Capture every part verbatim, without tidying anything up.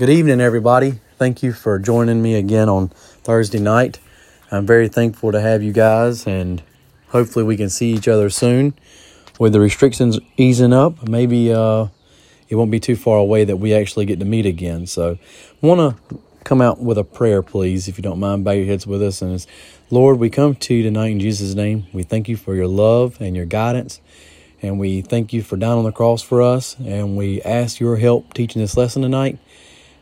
Good evening, everybody. Thank you for joining me again on Thursday night. I'm very thankful to have you guys, and hopefully we can see each other soon. With the restrictions easing up, maybe uh, it won't be too far away that we actually get to meet again. So I want to come out with a prayer, please, if you don't mind. Bow your heads with us. And it's, Lord, we come to you tonight in Jesus' name. We thank you for your love and your guidance. And we thank you for dying on the cross for us. And we ask your help teaching this lesson tonight.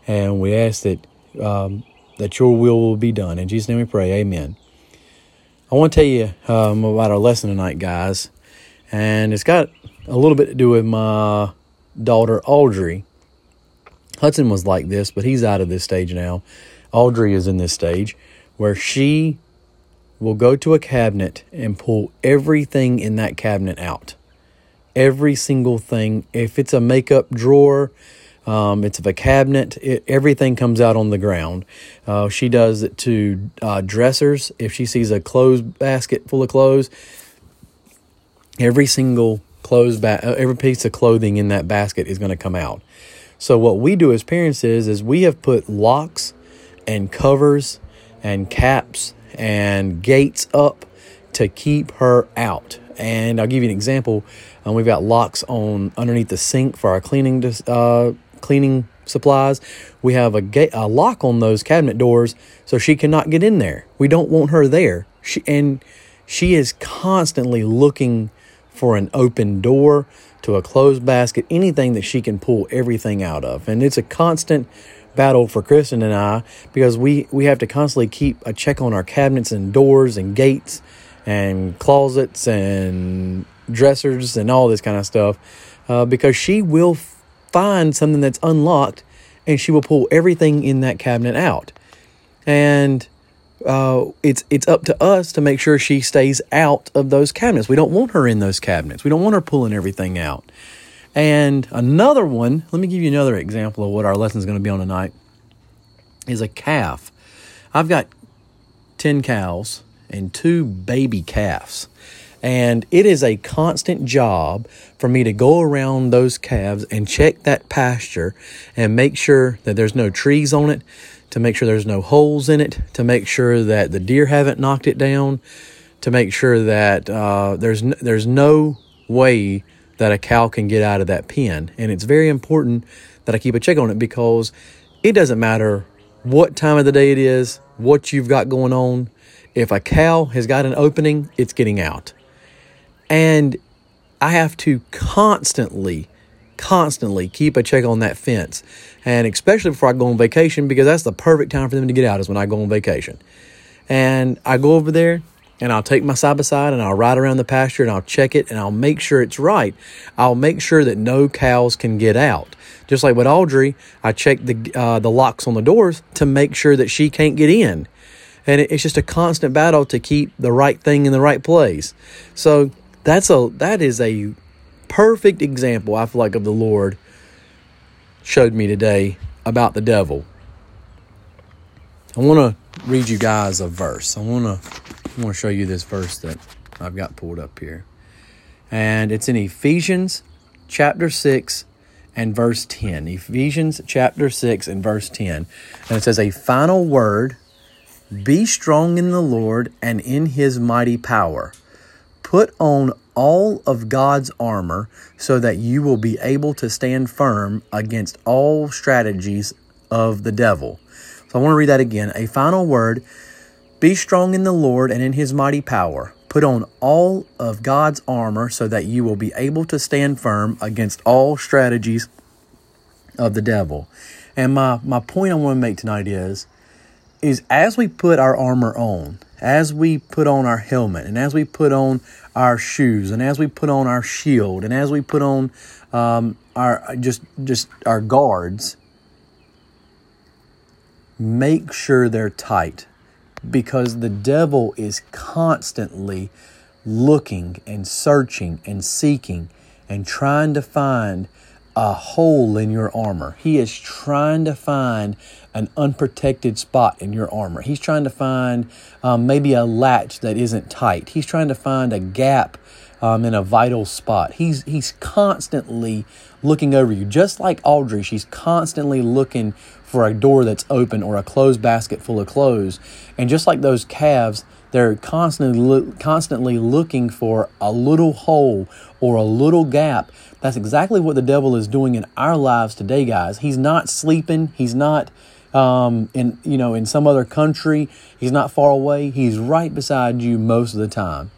And we ask that um, that your will will be done. In Jesus' name we pray. Amen. I want to tell you um, about our lesson tonight, guys. And it's got a little bit to do with my daughter, Audrey. Hudson was like this, but he's out of this stage now. Audrey is in this stage where she will go to a cabinet and pull everything in that cabinet out. Every single thing. If it's a makeup drawer, Um, it's of a cabinet. It, everything comes out on the ground. Uh, she does it to uh, dressers. If she sees a clothes basket full of clothes, every single clothes ba- every piece of clothing in that basket is going to come out. So what we do as parents is, is we have put locks and covers and caps and gates up to keep her out. And I'll give you an example. Um, we've got locks on underneath the sink for our cleaning uh cleaning supplies. We have a gate, a lock on those cabinet doors so she cannot get in there. We don't want her there. She and she is constantly looking for an open door to a closed basket, anything that she can pull everything out of. And it's a constant battle for Kristen and I because we, we have to constantly keep a check on our cabinets and doors and gates and closets and dressers and all this kind of stuff uh, because she will find something that's unlocked and she will pull everything in that cabinet out. And uh, it's it's up to us to make sure she stays out of those cabinets. We don't want her in those cabinets. We don't want her pulling everything out. And another one, let me give you another example of what our lesson is going to be on tonight, is a calf. I've got ten cows and two baby calves. And it is a constant job for me to go around those calves and check that pasture and make sure that there's no trees on it, to make sure there's no holes in it, to make sure that the deer haven't knocked it down, to make sure that uh, there's no, there's no way that a cow can get out of that pen. And it's very important that I keep a check on it because it doesn't matter what time of the day it is, what you've got going on. If a cow has got an opening, it's getting out. And I have to constantly, constantly keep a check on that fence. And especially before I go on vacation, because that's the perfect time for them to get out is when I go on vacation. And I go over there and I'll take my side by side and I'll ride around the pasture and I'll check it and I'll make sure it's right. I'll make sure that no cows can get out. Just like with Audrey, I check the, uh, the locks on the doors to make sure that she can't get in. And it's just a constant battle to keep the right thing in the right place. So That's a that is a perfect example, I feel like, of the Lord showed me today about the devil. I want to read you guys a verse. I want to I want to show you this verse that I've got pulled up here. And it's in Ephesians chapter six and verse ten. Ephesians chapter six and verse ten. And it says, "A final word, be strong in the Lord and in his mighty power. Put on all of God's armor so that you will be able to stand firm against all strategies of the devil." So I want to read that again. A final word, be strong in the Lord and in his mighty power. Put on all of God's armor so that you will be able to stand firm against all strategies of the devil. And my, my point I want to make tonight is, is as we put our armor on, as we put on our helmet and as we put on our shoes and as we put on our shield and as we put on um, our just just our guards, make sure they're tight because the devil is constantly looking and searching and seeking and trying to find a hole in your armor. He is trying to find an unprotected spot in your armor. He's trying to find um, maybe a latch that isn't tight. He's trying to find a gap um, in a vital spot. He's he's constantly looking over you. Just like Audrey, she's constantly looking for a door that's open or a closed basket full of clothes. And just like those calves, they're constantly lo- constantly looking for a little hole or a little gap. That's exactly what the devil is doing in our lives today, guys. He's not sleeping. He's not um, in you know in some other country. He's not far away. He's right beside you most of the time.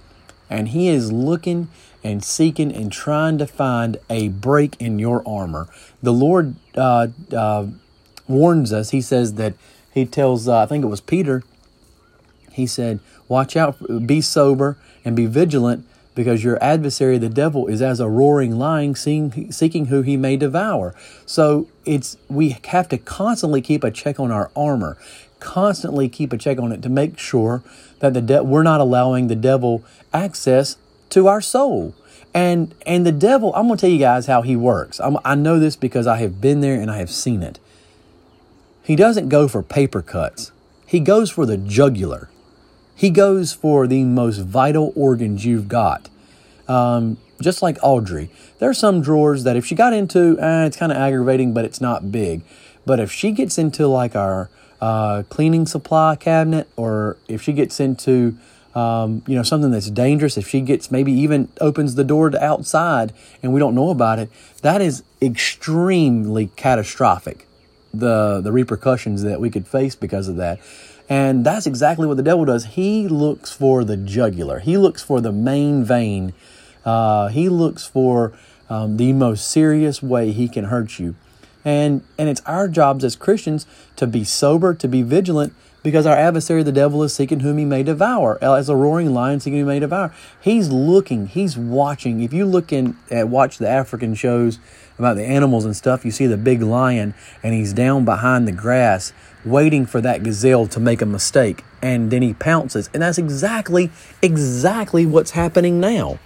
And he is looking and seeking and trying to find a break in your armor. The Lord uh, uh, warns us. He says that he tells, uh, I think it was Peter, he said, watch out, be sober and be vigilant, because your adversary, the devil, is as a roaring lion, seeing, seeking who he may devour. So it's we have to constantly keep a check on our armor, constantly keep a check on it to make sure that the de- we're not allowing the devil access to our soul. And and the devil, I'm going to tell you guys how he works. I'm, I know this because I have been there and I have seen it. He doesn't go for paper cuts. He goes for the jugular. He goes for the most vital organs you've got. Um, just like Audrey. There are some drawers that if she got into, eh, it's kind of aggravating, but it's not big. But if she gets into like our uh, cleaning supply cabinet, or if she gets into um, you know something that's dangerous, if she gets maybe even opens the door to outside and we don't know about it, that is extremely catastrophic. The, the repercussions that we could face because of that. And that's exactly what the devil does. He looks for the jugular. He looks for the main vein. Uh, he looks for um, the most serious way he can hurt you. And and it's our jobs as Christians to be sober, to be vigilant, because our adversary, the devil, is seeking whom he may devour. As a roaring lion seeking whom he may devour. He's looking. He's watching. If you look in at watch the African shows about the animals and stuff, you see the big lion, and he's down behind the grass waiting for that gazelle to make a mistake, and then he pounces. And that's exactly, exactly what's happening now.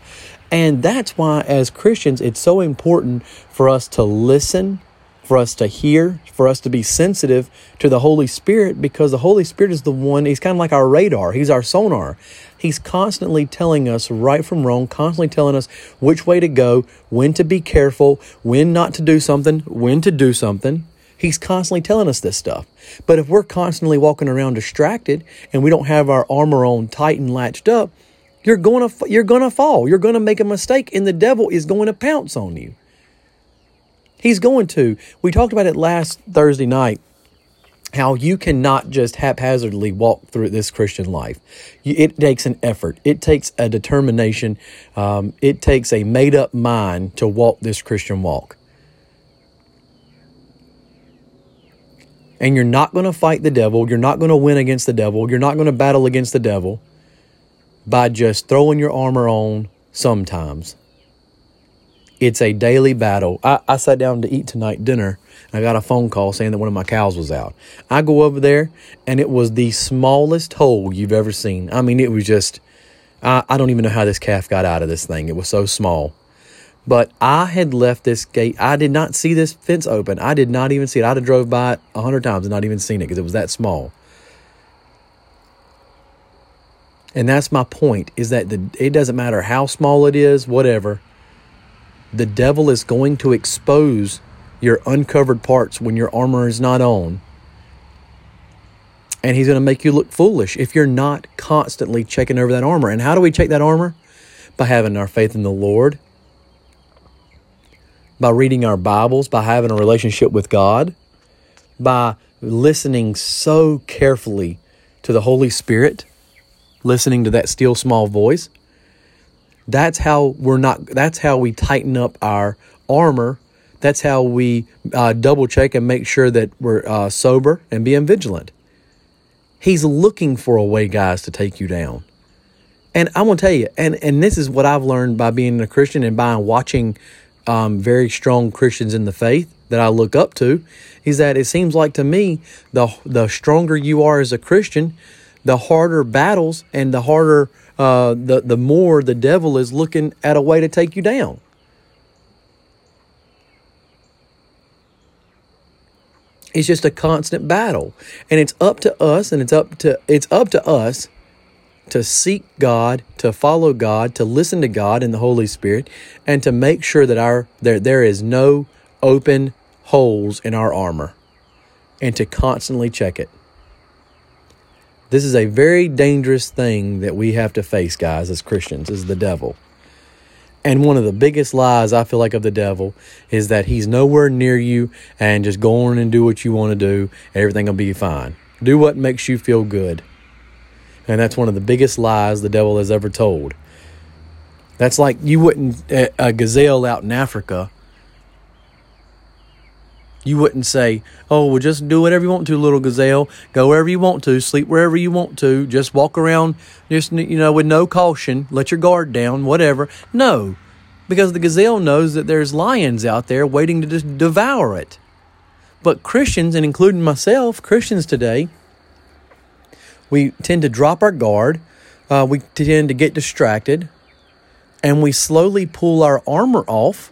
And that's why as Christians, it's so important for us to listen, for us to hear, for us to be sensitive to the Holy Spirit, because the Holy Spirit is the one, he's kind of like our radar, he's our sonar. He's constantly telling us right from wrong, constantly telling us which way to go, when to be careful, when not to do something, when to do something. He's constantly telling us this stuff. But if we're constantly walking around distracted and we don't have our armor on tight and latched up, you're going to you're going to fall. You're going to make a mistake, and the devil is going to pounce on you. He's going to. We talked about it last Thursday night, how you cannot just haphazardly walk through this Christian life. You, it takes an effort. It takes a determination. Um, it takes a made-up mind to walk this Christian walk. And you're not going to fight the devil. You're not going to win against the devil. You're not going to battle against the devil by just throwing your armor on sometimes. It's a daily battle. I, I sat down to eat tonight dinner, and I got a phone call saying that one of my cows was out. I go over there, and it was the smallest hole you've ever seen. I mean, it was just, I, I don't even know how this calf got out of this thing. It was so small. But I had left this gate. I did not see this fence open. I did not even see it. I'd have drove by it a hundred times and not even seen it because it was that small. And that's my point, is that the, it doesn't matter how small it is, whatever. The devil is going to expose your uncovered parts when your armor is not on. And he's going to make you look foolish if you're not constantly checking over that armor. And how do we check that armor? By having our faith in the Lord, by reading our Bibles, by having a relationship with God, by listening so carefully to the Holy Spirit, listening to that still small voice. That's how we're not. That's how we tighten up our armor. That's how we uh, double check and make sure that we're uh, sober and being vigilant. He's looking for a way, guys, to take you down. And I'm gonna tell you, and and this is what I've learned by being a Christian and by watching um, very strong Christians in the faith that I look up to, is that it seems like to me the the stronger you are as a Christian, the harder battles and the harder. Uh, the, the more the devil is looking at a way to take you down. It's just a constant battle. And it's up to us, and it's up to it's up to us to seek God, to follow God, to listen to God and the Holy Spirit, and to make sure that our there there is no open holes in our armor, and to constantly check it. This is a very dangerous thing that we have to face, guys, as Christians, is the devil. And one of the biggest lies, I feel like, of the devil is that he's nowhere near you and just go on and do what you want to do and everything will be fine. Do what makes you feel good. And that's one of the biggest lies the devil has ever told. That's like you wouldn't, a gazelle out in Africa, you wouldn't say, oh, well, just do whatever you want to, little gazelle. Go wherever you want to. Sleep wherever you want to. Just walk around, just, you know, with no caution. Let your guard down, whatever. No, because the gazelle knows that there's lions out there waiting to just devour it. But Christians, and including myself, Christians today, we tend to drop our guard. Uh, we tend to get distracted. And we slowly pull our armor off.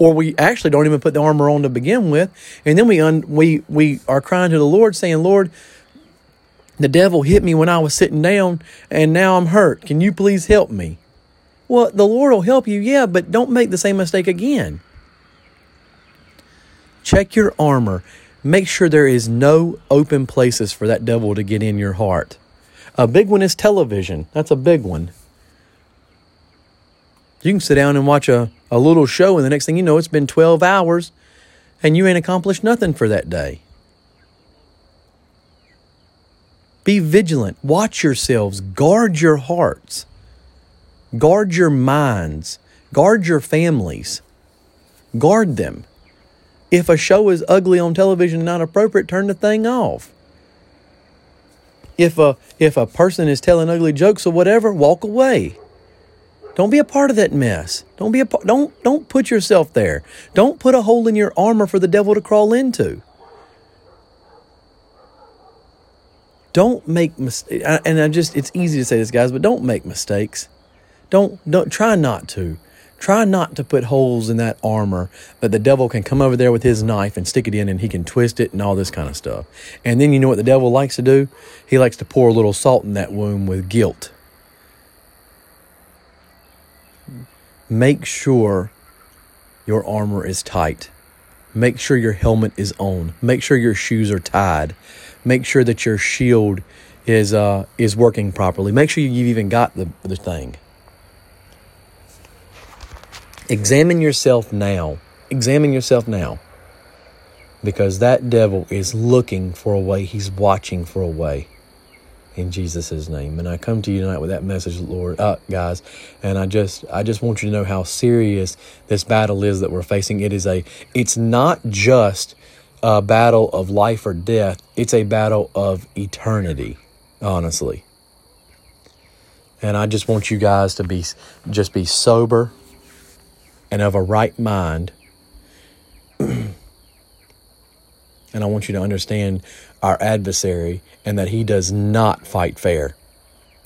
Or we actually don't even put the armor on to begin with. And then we un- we we are crying to the Lord saying, Lord, the devil hit me when I was sitting down and now I'm hurt. Can you please help me? Well, the Lord will help you, yeah, but don't make the same mistake again. Check your armor. Make sure there is no open places for that devil to get in your heart. A big one is television. That's a big one. You can sit down and watch a, a little show, and the next thing you know, it's been twelve hours, and you ain't accomplished nothing for that day. Be vigilant. Watch yourselves. Guard your hearts. Guard your minds. Guard your families. Guard them. If a show is ugly on television and not appropriate, turn the thing off. If a, if a person is telling ugly jokes or whatever, walk away. Don't be a part of that mess. Don't be a part, don't don't put yourself there. Don't put a hole in your armor for the devil to crawl into. Don't make mistakes. And I just it's easy to say this, guys, but don't make mistakes. Don't don't try not to. Try not to put holes in that armor that the devil can come over there with his knife and stick it in and he can twist it and all this kind of stuff. And then you know what the devil likes to do? He likes to pour a little salt in that wound with guilt. Make sure your armor is tight. Make sure your helmet is on. Make sure your shoes are tied. Make sure that your shield is uh, is working properly. Make sure you've even got the, the thing. Examine yourself now. Examine yourself now. Because that devil is looking for a way. He's watching for a way. In Jesus' name. And I come to you tonight with that message, Lord, uh, guys. And I just I just want you to know how serious this battle is that we're facing. It is a it's not just a battle of life or death. It's a battle of eternity, honestly. And I just want you guys to be just be sober and of a right mind. And I want you to understand our adversary and that he does not fight fair.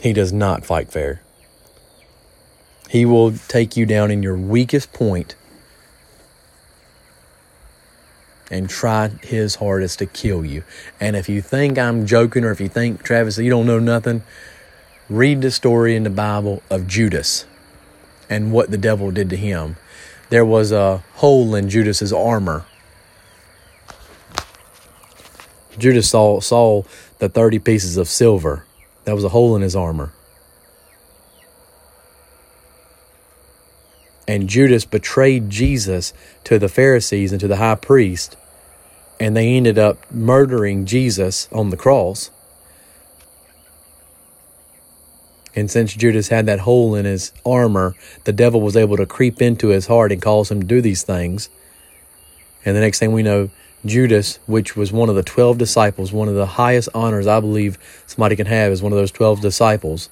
He does not fight fair. He will take you down in your weakest point and try his hardest to kill you. And if you think I'm joking or if you think, Travis, you don't know nothing, read the story in the Bible of Judas and what the devil did to him. There was a hole in Judas's armor. Judas saw, saw the thirty pieces of silver. That was a hole in his armor. And Judas betrayed Jesus to the Pharisees and to the high priest. And they ended up murdering Jesus on the cross. And since Judas had that hole in his armor, the devil was able to creep into his heart and cause him to do these things. And the next thing we know, Judas, which was one of the twelve disciples, one of the highest honors I believe somebody can have is one of those twelve disciples.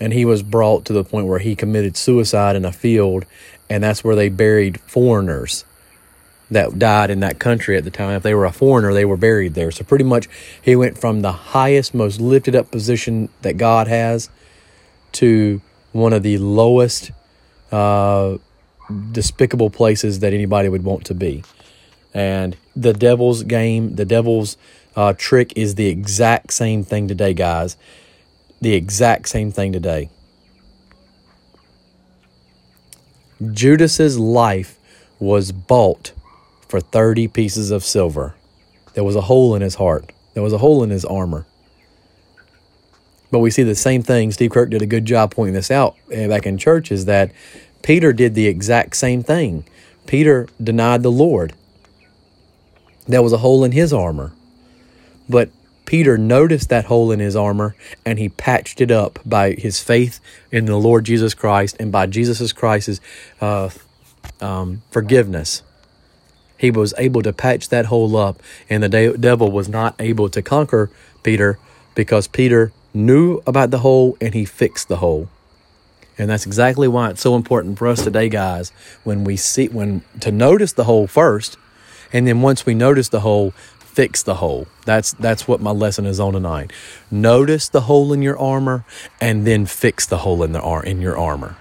And he was brought to the point where he committed suicide in a field, and that's where they buried foreigners that died in that country at the time. If they were a foreigner, they were buried there. So pretty much he went from the highest, most lifted up position that God has to one of the lowest uh despicable places that anybody would want to be. And the devil's game, the devil's uh, trick is the exact same thing today, guys. The exact same thing today. Judas's life was bought for thirty pieces of silver. There was a hole in his heart. There was a hole in his armor. But we see the same thing. Steve Kirk did a good job pointing this out back in church, is that Peter did the exact same thing. Peter denied the Lord. There was a hole in his armor. But Peter noticed that hole in his armor, and he patched it up by his faith in the Lord Jesus Christ and by Jesus Christ's uh, um, forgiveness. He was able to patch that hole up, and the de- devil was not able to conquer Peter because Peter knew about the hole and he fixed the hole. And that's exactly why it's so important for us today, guys, when we see, when to notice the hole first, and then once we notice the hole, fix the hole. That's that's what my lesson is on tonight. Notice the hole in your armor, and then fix the hole in the ar- in your armor.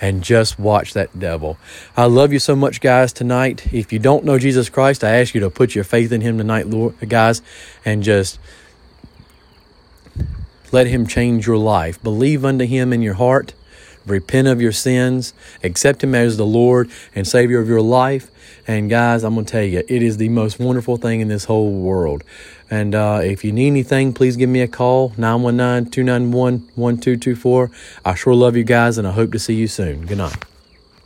And just watch that devil. I love you so much, guys, tonight. If you don't know Jesus Christ, I ask you to put your faith in Him tonight, Lord, guys, and just let Him change your life. Believe unto Him in your heart. Repent of your sins. Accept Him as the Lord and Savior of your life. And guys, I'm going to tell you, it is the most wonderful thing in this whole world. And uh, if you need anything, please give me a call, nine one nine, two nine one, one two two four. I sure love you guys, and I hope to see you soon. Good night.